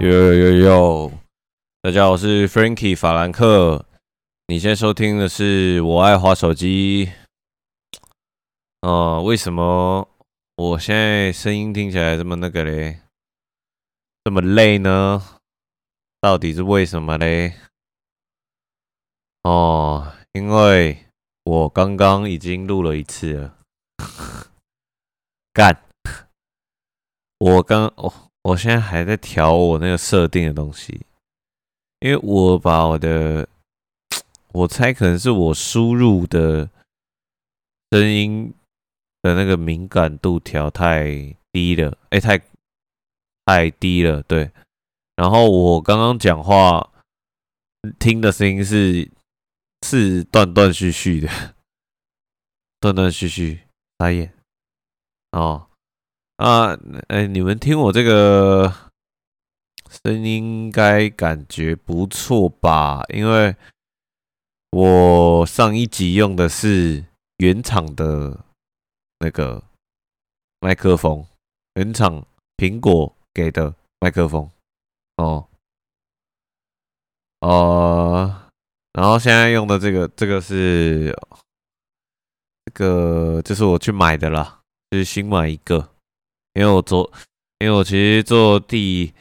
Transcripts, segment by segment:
哟，大家好，我是 Frankie 法兰克。你现在收听的是《我爱滑手机》。为什么我现在声音听起来这么那个嘞？这么累呢？到底是为什么嘞？因为我刚刚已经录了一次了。干！我现在还在调我那个设定的东西，因为我把我猜可能是我输入的声音的那个敏感度调太低了，太低了，对。然后我刚刚讲话听的声音是断断续续的，傻眼哦。你们听我这个声音应该感觉不错吧？因为我上一集用的是原厂的那个麦克风，原厂苹果给的麦克风然后现在用的这个是就是我去买的啦，就是新买一个。因为我其实做第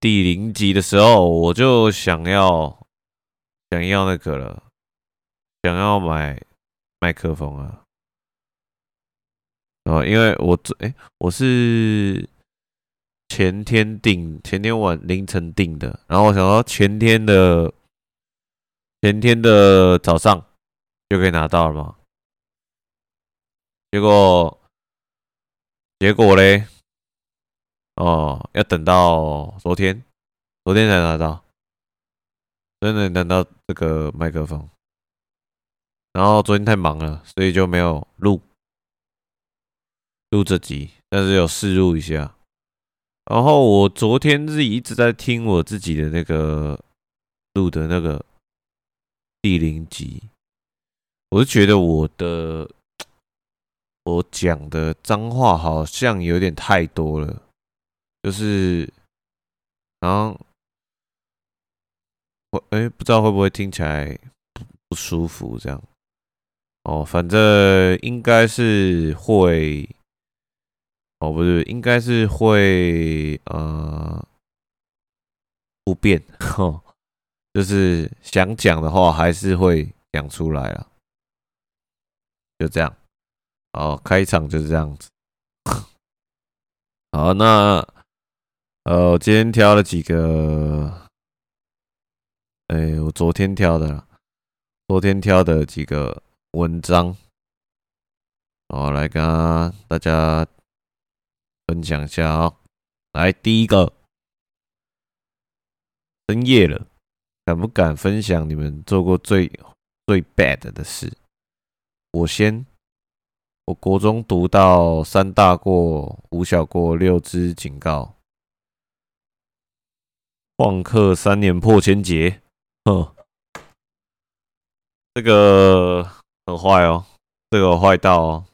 零集的时候，我就想要那个了，想要买麦克风啊。因为我是前天晚凌晨订的，然后我想到前天的早上就可以拿到了嘛，结果嘞，要等到昨天才拿到，真的拿到这个麦克风。然后昨天太忙了，所以就没有录这集，但是有试录一下。然后我昨天是一直在听我自己的那个录的那个第零集，我就觉得我讲的脏话好像有点太多了，就是，然后，不知道会不会听起来不舒服这样。反正应该是会，不是，应该是会不便，就是想讲的话还是会讲出来啦，就这样。开场就是这样子。好，那我今天挑了几个，我昨天挑的几个文章，来跟大家分享一下来，第一个，深夜了，敢不敢分享你们做过最 bad 的事？我先。我国中读到三大过、五小过、六支警告，旷课3年破千节，这个很坏哦，这个坏到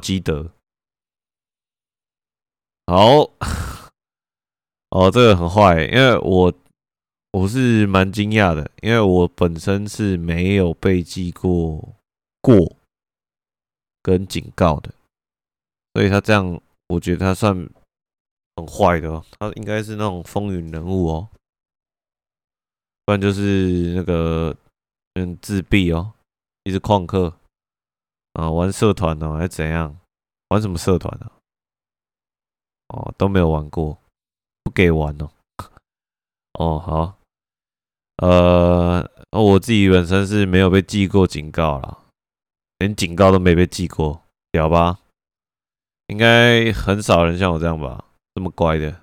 积德。好，这个很坏，因为我是蛮惊讶的，因为我本身是没有被记过。跟警告的，所以他这样，我觉得他算很坏的，他应该是那种风云人物哦，不然就是那个自闭哦，一直旷课啊，玩社团哦，还是怎样？玩什么社团啊？都没有玩过，不给玩哦。好，我自己本身是没有被记过警告啦。连警告都没被记过，屌吧？应该很少人像我这样吧，这么乖的，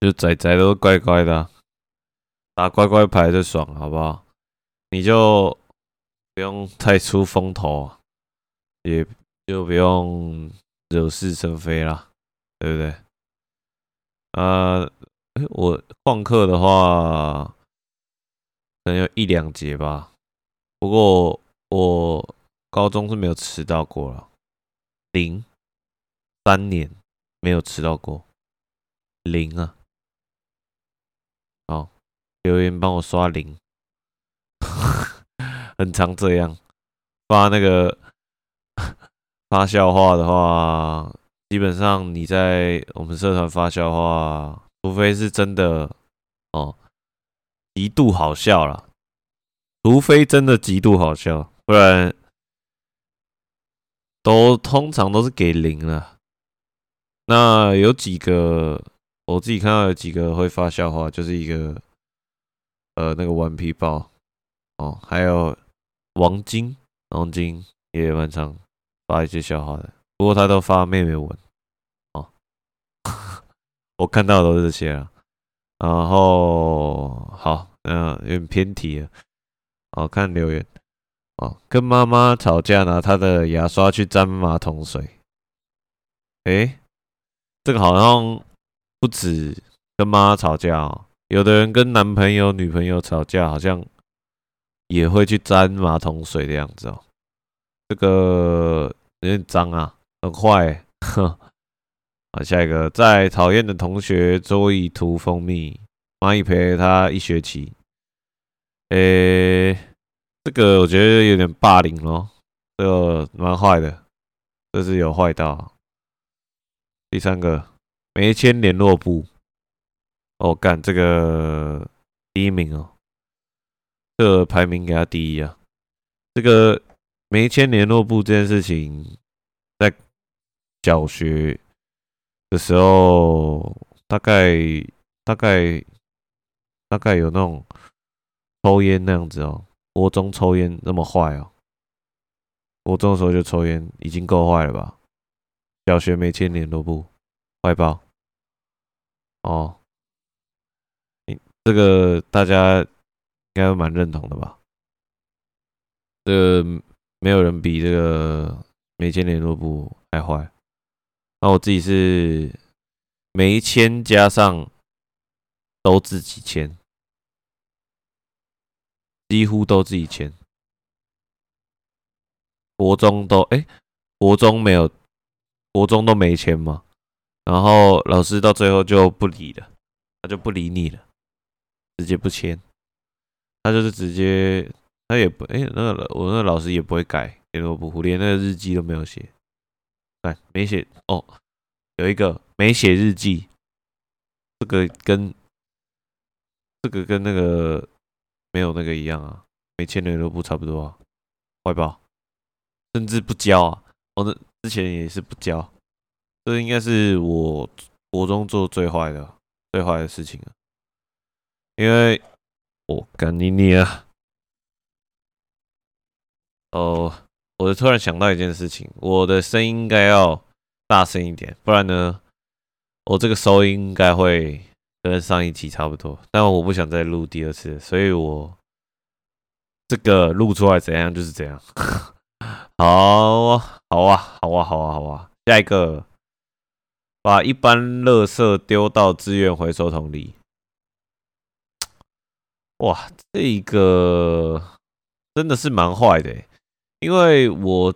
就宅宅都乖乖的，打乖乖牌最爽，好不好？你就不用太出风头，也就不用惹是生非啦，对不对？我旷课的话，可能有1-2节吧，不过。我高中是没有迟到过了，3年没有迟到过，零啊！好，留言帮我刷零，很常这样发那个发笑话的话，基本上你在我们社团发笑话，除非是真的哦，极度好笑啦，除非真的极度好笑，不然都通常都是给零啦。那有几个我自己看到有几个会发笑话，就是一个那个顽皮豹哦，还有王晶也蛮常发一些笑话的，不过他都发妹妹文哦，我看到的都是这些啦。然后好，有点偏题了，好看留言哦，跟妈妈吵架拿她的牙刷去沾马桶水，这个好像不止跟妈吵架哦，有的人跟男朋友、女朋友吵架，好像也会去沾马桶水的样子哦。这个有点脏啊，很坏。好，下一个，在讨厌的同学桌椅涂蜂蜜，蚂蚁陪他一学期。这个我觉得有点霸凌咯，这个蛮坏的，这是有坏到。第三个没签联络簿，干这个第一名哦，这个排名给他第一啊。这个没签联络簿这件事情，在小学的时候，大概有那种抽烟那样子哦，国中抽烟那么坏哦，国中的时候就抽烟，已经够坏了吧？小学没签联络簿，坏爆！哦，这个大家应该蛮认同的吧？这个没有人比这个没签联络簿还坏。那我自己是没签加上都自己签，几乎都自己签。国中都没签嘛，然后老师到最后就不理了，他就不理你了，直接不签，他就是直接，他也不，我那个老师也不会改联络簿，连那个日记都没有写，没写哦，有一个没写日记，这个跟那个没有那个一样啊，没签联络簿差不多啊，坏吧，甚至不交啊，之前也是不交，这应该是我国中做最坏的事情了。因为我干你娘啊！哦，我突然想到一件事情，我的声音应该要大声一点，不然呢，我这个收音应该会跟上一集差不多。但我不想再录第二次，所以我这个录出来怎样就是怎样。好啊！下一个，把一般垃圾丢到资源回收桶里。哇，这个真的是蛮坏的欸，因为我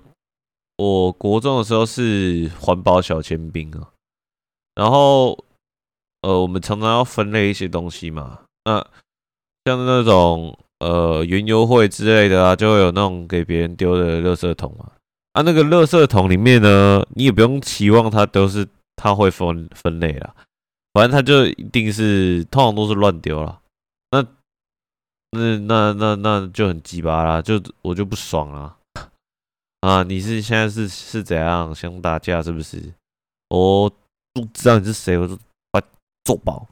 国中的时候是环保小尖兵啊，然后我们常常要分类一些东西嘛，那像那种。园游会之类的啊，就会有那种给别人丢的垃圾桶嘛。那个垃圾桶里面呢，你也不用期望它会分类啦，反正它就一定是通常都是乱丢啦。那就很鸡巴啦，我就不爽啦。啊，你是现在是怎样想打架是不是？我不知道你是谁，我就把你揍爆，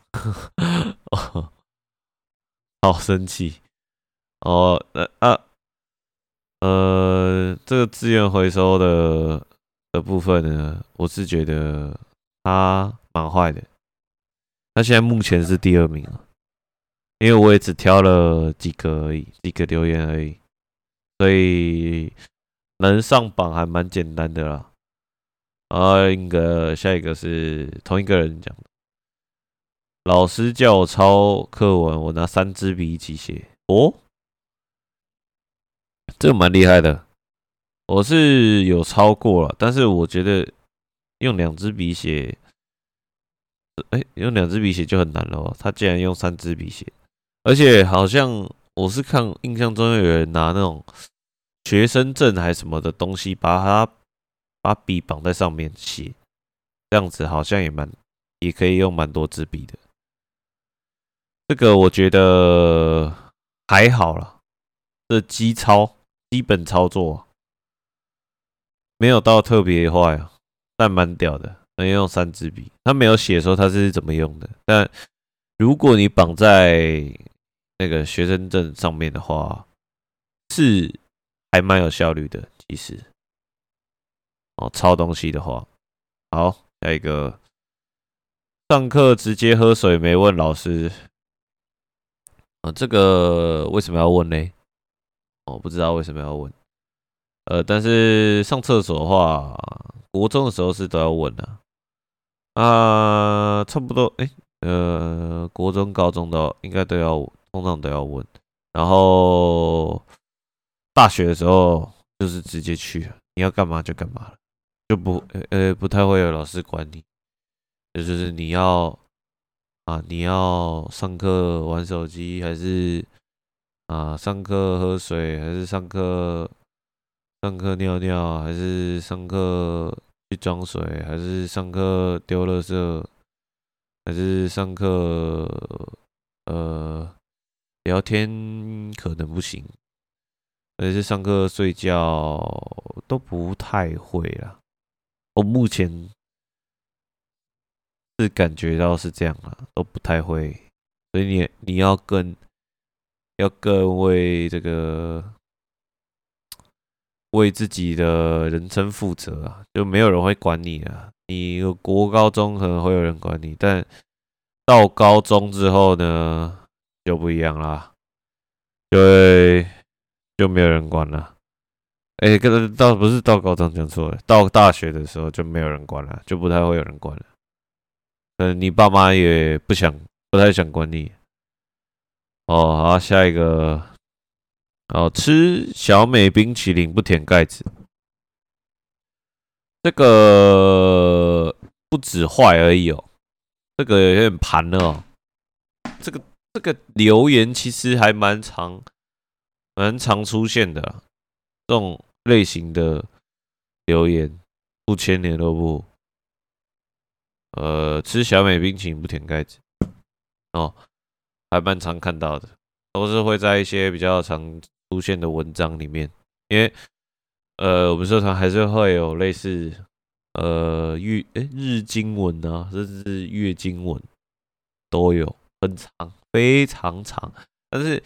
好生气。这个资源回收的部分呢，我是觉得它蛮坏的。那现在目前是第二名了，因为我也只挑了几个留言而已，所以能上榜还蛮简单的啦。下一个是同一个人讲的，老师叫我抄课文，我拿3支笔一起写哦。这个蛮厉害的，我是有抄过了，但是我觉得用2支笔写用两支笔写就很难了哦。他竟然用三支笔写，而且好像我是看印象中有人拿那种学生证还什么的东西，把笔绑在上面写，这样子好像也可以用蛮多支笔的。这个我觉得还好啦，这基本操作没有到特别坏啊，但蛮屌的，能用三支笔。他没有写说他是怎么用的，但如果你绑在那个学生证上面的话，是还蛮有效率的。其实，抄东西的话，好，下一个，上课直接喝水没问老师，这个为什么要问呢？我不知道为什么要问。但是上厕所的话，国中的时候是都要问的差不多，国中、高中的应该都要，通常都要问。然后大学的时候就是直接去，你要干嘛就干嘛了，就不太会有老师管你，就是你要上课玩手机，还是上课喝水，还是上课尿尿，还是上课去装水，还是上课丢垃圾，还是上课聊天可能不行，还是上课睡觉，都不太会啦。我目前是感觉到是这样啦，都不太会，所以你要更为这个。为自己的人生负责啊，就没有人会管你啊。你国高中可能会有人管你，但到高中之后呢，就不一样啦，就没有人管了。不是到高中讲错了，到大学的时候就没有人管了，就不太会有人管了。你爸妈也不太想管你。好，下一个。吃小美冰淇淋不舔盖子，这个不止坏而已哦，这个有点盘了哦。这个留言其实还蛮常出现的啊，这种类型的留言不牵连都不。吃小美冰淇淋不舔盖子哦，还蛮常看到的，都是会在一些比较常出现的文章里面，因为我们社团还是会有类似日经文啊，甚至月经文都有，很长，非常长。但是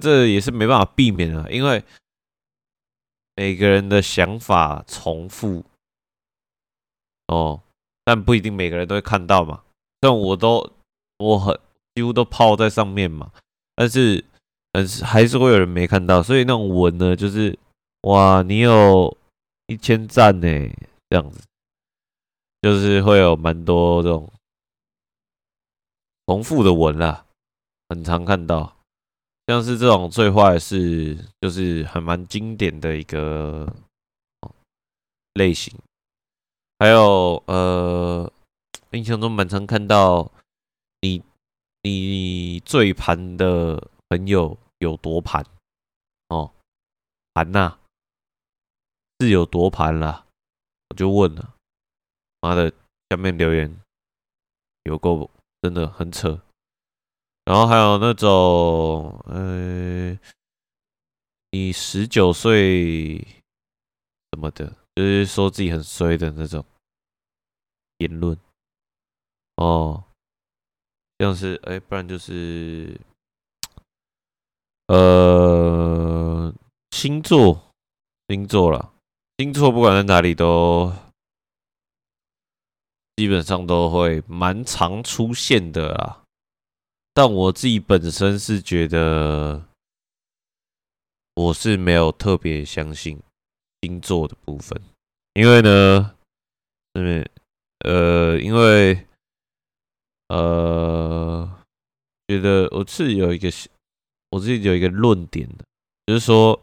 这也是没办法避免的，因为每个人的想法重复哦，但不一定每个人都会看到嘛。像我几乎都泡在上面嘛，但是还是会有人没看到，所以那种文呢，就是哇，你有1000赞呢，这样子，就是会有蛮多这种重复的文啦，很常看到。像是这种最坏的事，就是还蛮经典的一个类型。还有印象中蛮常看到你最盘的朋友有多盘哦？盘呐，是有多盘啦？我就问了，妈的，下面留言有够真的很扯。然后还有那种你19岁什么的，就是说自己很衰的那种言论哦。像是不然就是星座啦，星座不管在哪里都基本上都会蛮常出现的啦。但我自己本身是觉得我是没有特别相信星座的部分，因为呢，觉得我自己有一个论点的，就是说，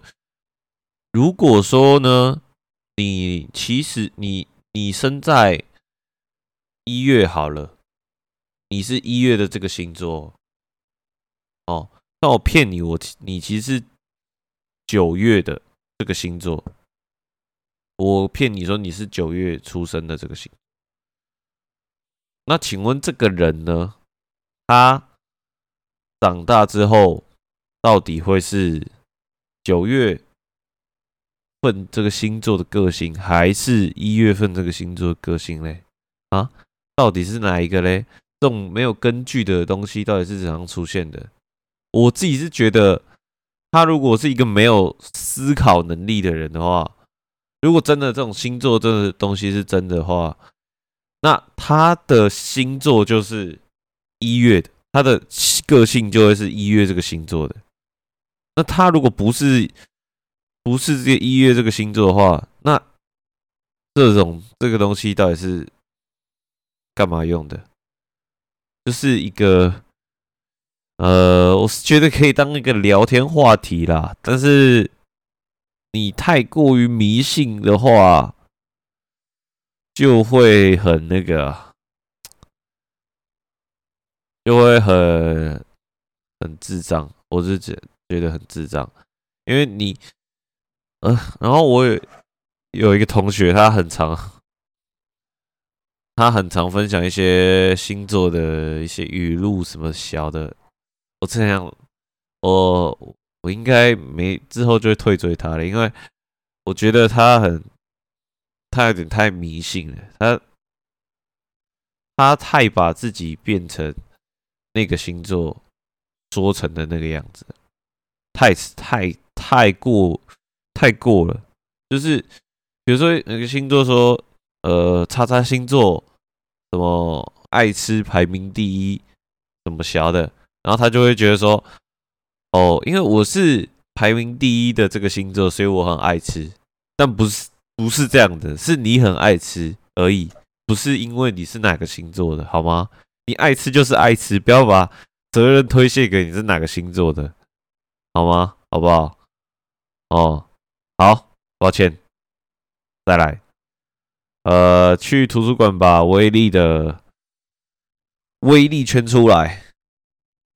如果说呢，你其实你生在1月好了，你是一月的这个星座哦，那我骗你，你其实是九月的这个星座，我骗你说你是九月出生的这个星座。那请问这个人呢，他长大之后到底会是九月份这个星座的个性，还是一月份这个星座的个性嘞？啊，到底是哪一个嘞？这种没有根据的东西到底是怎样出现的？我自己是觉得，他如果是一个没有思考能力的人的话，如果真的这种星座这东西是真的话，那他的星座就是一月的，他的个性就会是一月这个星座的。那他如果不是这个一月这个星座的话，那这个东西到底是干嘛用的？就是一个我是觉得可以当一个聊天话题啦，但是你太过于迷信的话，就会很那个，就会很智障。我是觉得很智障，因为你，然后我有一个同学，他很常分享一些星座的一些语录什么小的。我这样，我应该没之后就会退追他了，因为我觉得他有点太迷信了，他太把自己变成那个星座说成的那个样子，太过了。就是比如说那个星座说，叉叉星座什么爱吃排名第一什么小的，然后他就会觉得说，哦，因为我是排名第一的这个星座，所以我很爱吃，但不是这样的，是你很爱吃而已，不是因为你是哪个星座的，好吗？你爱吃就是爱吃，不要把责任推卸给你是哪个星座的，好吗？好不好？哦，好，抱歉，再来，去图书馆把威力圈出来。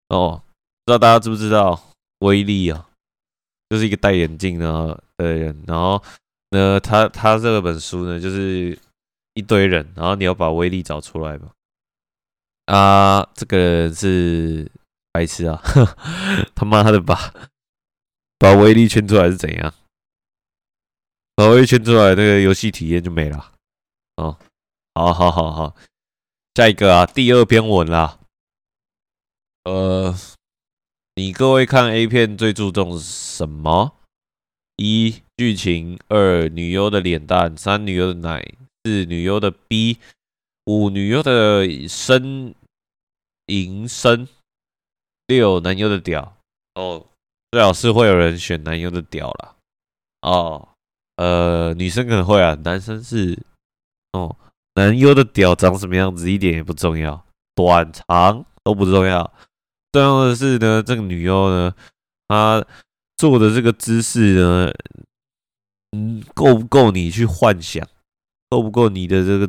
哦，不知道大家知不知道威力啊？就是一个戴眼镜的人，然后。他这本书呢，就是一堆人，然后你要把威力找出来嘛。啊，这个人是白痴啊！他妈的把威力圈出来是怎样？把威力圈出来，那个游戏体验就没了。哦，好，下一个啊，第二篇文啦。你各位看 A 片最注重什么？一剧情，二女优的脸蛋，三女优的奶，四女优的 B， 五女优的银身，六男优的屌。哦，最好是会有人选男优的屌啦。哦，女生可能会啊，男生是哦，男优的屌长什么样子一点也不重要，短长都不重要，重要的是呢，这个女优呢，她做的这个姿势呢，够不够你去幻想？够不够你的这个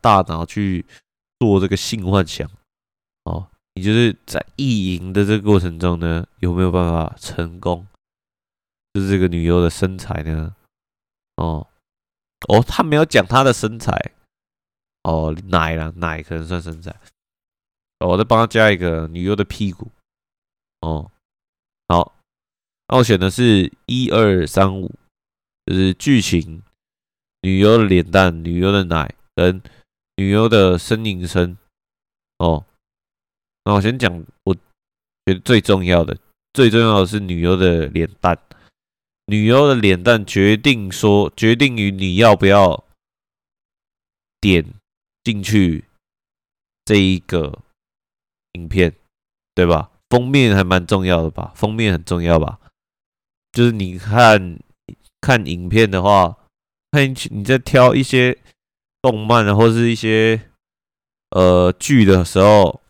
大脑去做这个性幻想？哦，你就是在意淫的这个过程中呢，有没有办法成功？就是这个女优的身材呢？哦，他没有讲她的身材。哦，奶可能算身材。哦，我再帮她加一个女优的屁股。哦，好。那我选的是1、2、3、5，就是剧情、女优的脸蛋、女优的奶跟女优的呻吟声。哦，那我先讲，我觉得最重要的是女优的脸蛋。女优的脸蛋决定于你要不要点进去这一个影片，对吧？封面还蛮重要的吧？封面很重要吧？就是你看影片的话，你在挑一些动漫啊，或是一些剧的时候，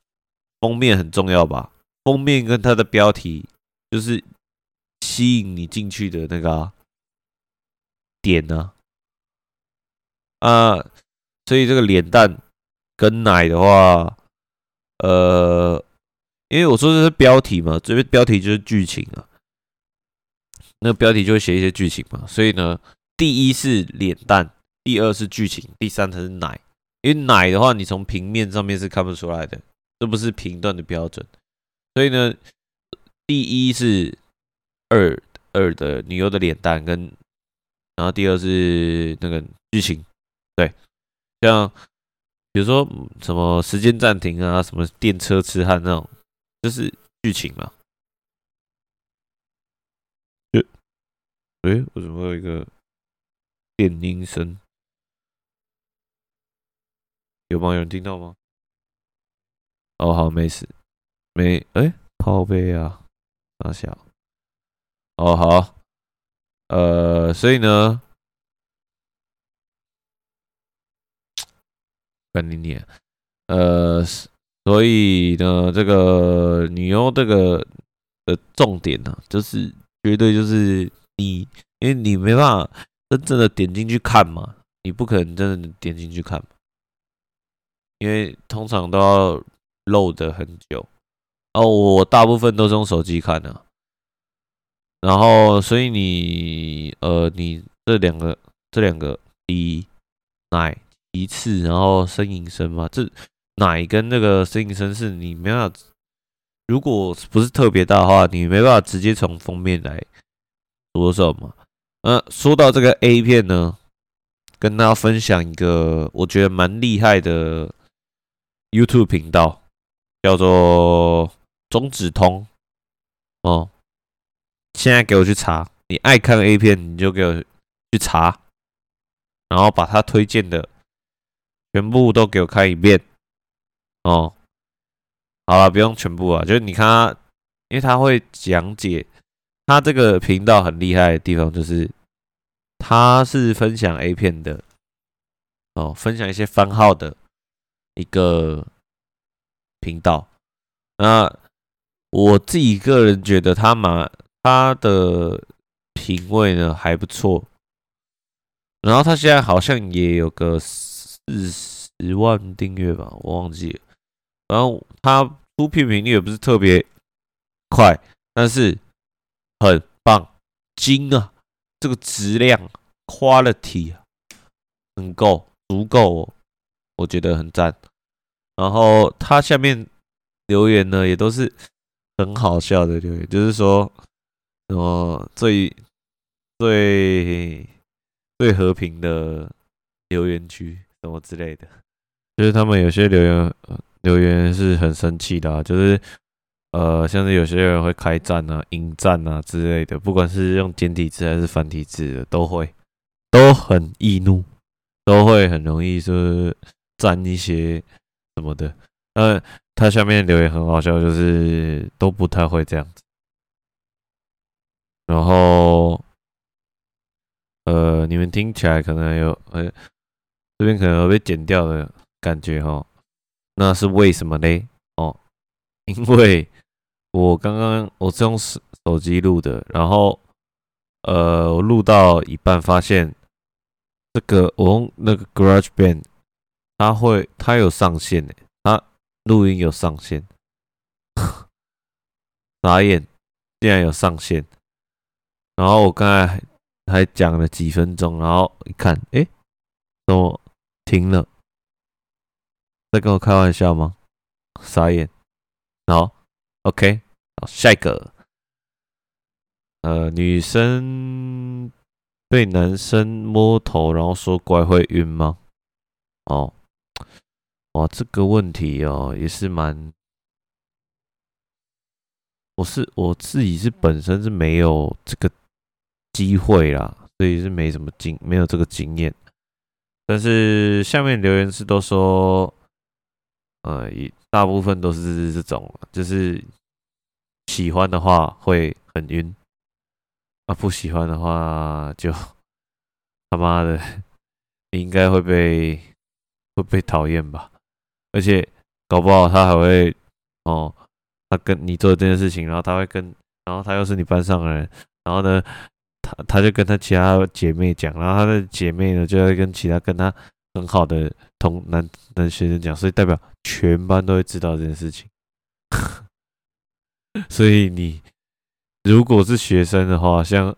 封面很重要吧？封面跟它的标题就是吸引你进去的那个点啊，所以这个脸蛋跟奶的话，因为我说这是标题嘛，这边标题就是剧情啊，那标题就会写一些剧情嘛，所以呢，第一是脸蛋，第二是剧情，第三才是奶。因为奶的话，你从平面上面是看不出来的，这不是评断的标准。所以呢，第一是二的女优的脸蛋跟，然后第二是那个剧情，对，像比如说什么时间暂停啊，什么电车痴汉那种，就是剧情嘛。为什么有一个电音声？有吗？有人听到吗？哦，好，没事，没，靠背啊，拿下。哦，好，所以呢，干你娘，所以呢，这个女优这个的重点呢、啊，就是绝对就是。你因为你没办法真的点进去看嘛，你不可能真的点进去看嘛，因为通常都要load的很久啊。我大部分都是用手机看的、啊，然后所以你这两个第一奶其次，然后呻吟声嘛，这奶跟那个呻吟声是你没办法，如果不是特别大的话，你没办法直接从封面来。多少嘛？说到这个 A 片呢，跟大家分享一个我觉得蛮厉害的 YouTube 频道，叫做中指通哦。现在给我去查，你爱看 A 片，你就给我去查，然后把他推荐的全部都给我看一遍哦。好了，不用全部啊，就是你看他，因为他会讲解。他这个频道很厉害的地方就是，他是分享 A 片的，哦，分享一些番号的一个频道。那我自己个人觉得他的品味呢还不错，然后他现在好像也有个40万订阅吧，我忘记了。然后他出片频率也不是特别快，但是。很棒，精啊！这个质量 quality 很够，足够哦，我觉得很赞。然后他下面留言呢，也都是很好笑的留言，就是说什么最和平的留言区什么之类的，就是他们有些留言是很生气的、啊，就是。像是有些人会开战啊、引战啊之类的，不管是用简体字还是繁体字的，都很易怒，都会很容易就是战一些什么的。他下面留言很好笑，就是都不太会这样子。然后，你们听起来可能有，这边可能有被剪掉的感觉齁，那是为什么呢？哦，因为。我是用手机录的，然后我录到一半发现这个我用那个 GarageBand， 它有上限诶，它录音有上限，傻眼，竟然有上限。然后我刚才还讲了几分钟，然后一看，怎么停了？在跟我开玩笑吗？傻眼，好。OK， 好，下一个，女生被男生摸头，然后说乖会晕吗？哦，哇，这个问题哦，也是蛮，我自己是本身是没有这个机会啦，所以是没有这个经验。但是下面留言是都说，大部分都是这种，就是喜欢的话会很晕，啊，不喜欢的话就他妈的，你应该会被讨厌吧？而且搞不好他还会他跟你做这件事情，然后然后他又是你班上的人，然后呢，他就跟他其他姐妹讲，然后他的姐妹呢就会跟其他跟他很好的同 男学生讲，所以代表全班都会知道这件事情。所以你如果是学生的话，像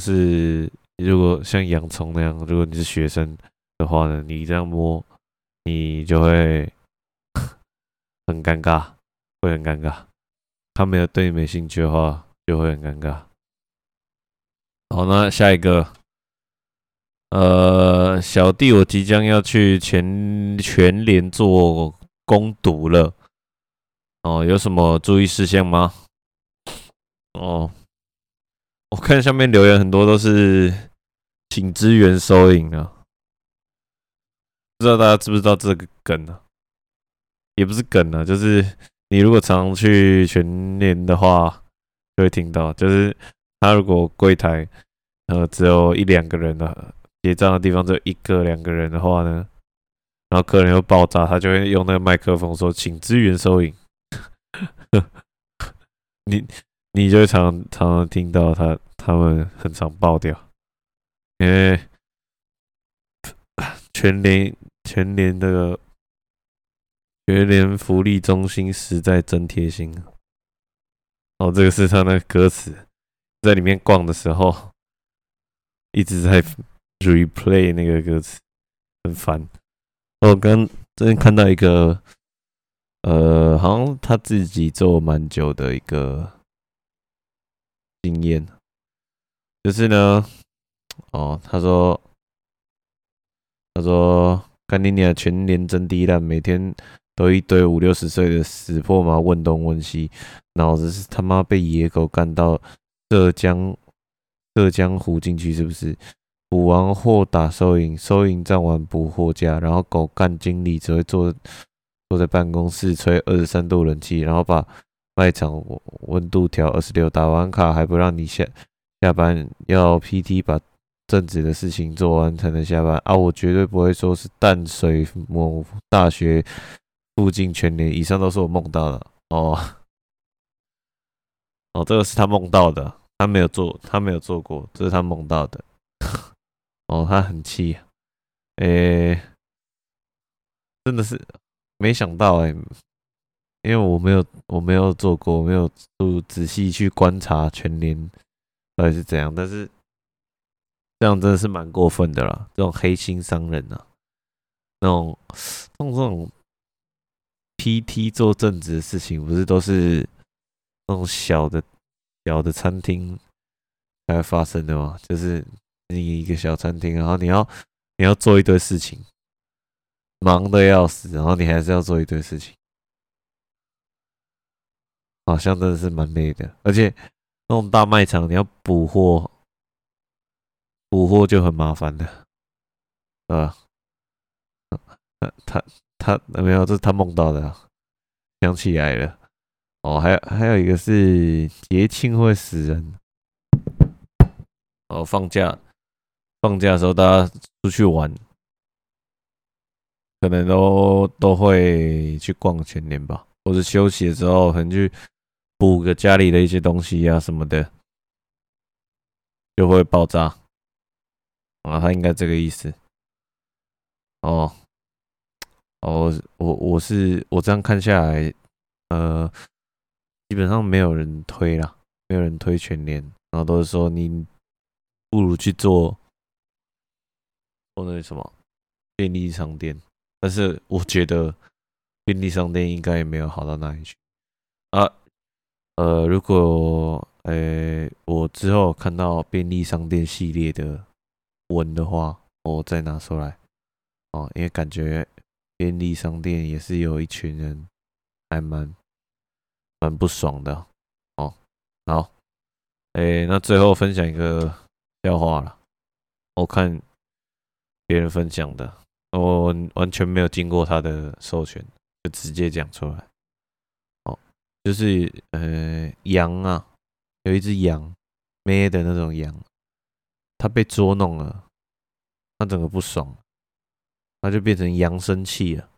是如果像洋葱那样，如果你是学生的话呢，你这样摸，你就会很尴尬，会很尴尬。他没有对你没兴趣的话，就会很尴尬。好，那下一个。小弟，我即将要去全联做攻读了，哦，有什么注意事项吗？哦，我看下面留言很多都是请支援收银啊，不知道大家知不知道这个梗啊？也不是梗啊，就是你如果常去全联的话，就会听到，就是他如果柜台只有一两个人啊。结账的地方只有一个两个人的话呢，然后客人又爆炸，他就会用那个麦克风说请支援收银。你就常常听到他们很常爆掉，因为全联的全联福利中心实在真贴心。哦，这个是他那个歌词，在里面逛的时候一直在replay 那个歌词，很烦。我刚最近看到一个，好像他自己做蛮久的一个经验，就是呢，哦，他说，干你娘，全联真低烂，每天都一堆五六十岁的死破马问东问西，脑子是他妈被野狗干到浙江湖进去是不是？补完货打收银，收银站完补货架，然后狗干经理只会坐在办公室吹23度冷气，然后把卖场温度调26，打完卡还不让你下班，要 PT 把正职的事情做完才能下班啊！我绝对不会说是淡水某大学附近全联，以上都是我梦到的哦，这个是他梦到的，他没有做过，这是他梦到的。哦，他很气，真的是没想到因为我没有做过，我没有仔细去观察全联到底是怎样，但是这样真的是蛮过分的啦，这种黑心商人啊，那种 PT 做正职的事情，不是都是那种小的餐厅才会发生的吗？就是。你一个小餐厅，然后你要做一堆事情，忙得要死，然后你还是要做一堆事情，好像真的是蛮累的。而且那种大卖场，你要补货就很麻烦的，他没有，这是他梦到的啊，想起来了。哦，还有一个是节庆会死人。哦，放假的时候，大家出去玩，可能都会去逛全联吧，或者休息的时候，可能去补个家里的一些东西啊什么的，就会爆炸啊！他应该这个意思。哦，我这样看下来，基本上没有人推全联，然后都是说你不如去做那什么便利商店，但是我觉得便利商店应该也没有好到哪里去啊。如果我之后看到便利商店系列的文的话，我再拿出来哦，因为感觉便利商店也是有一群人还蛮不爽的哦。好，那最后分享一个。笑话了，我看别人分享的，我完全没有经过他的授权，就直接讲出来。哦，就是羊啊，有一只羊，咩的那种羊，它被捉弄了，它整个不爽，它就变成羊生气了，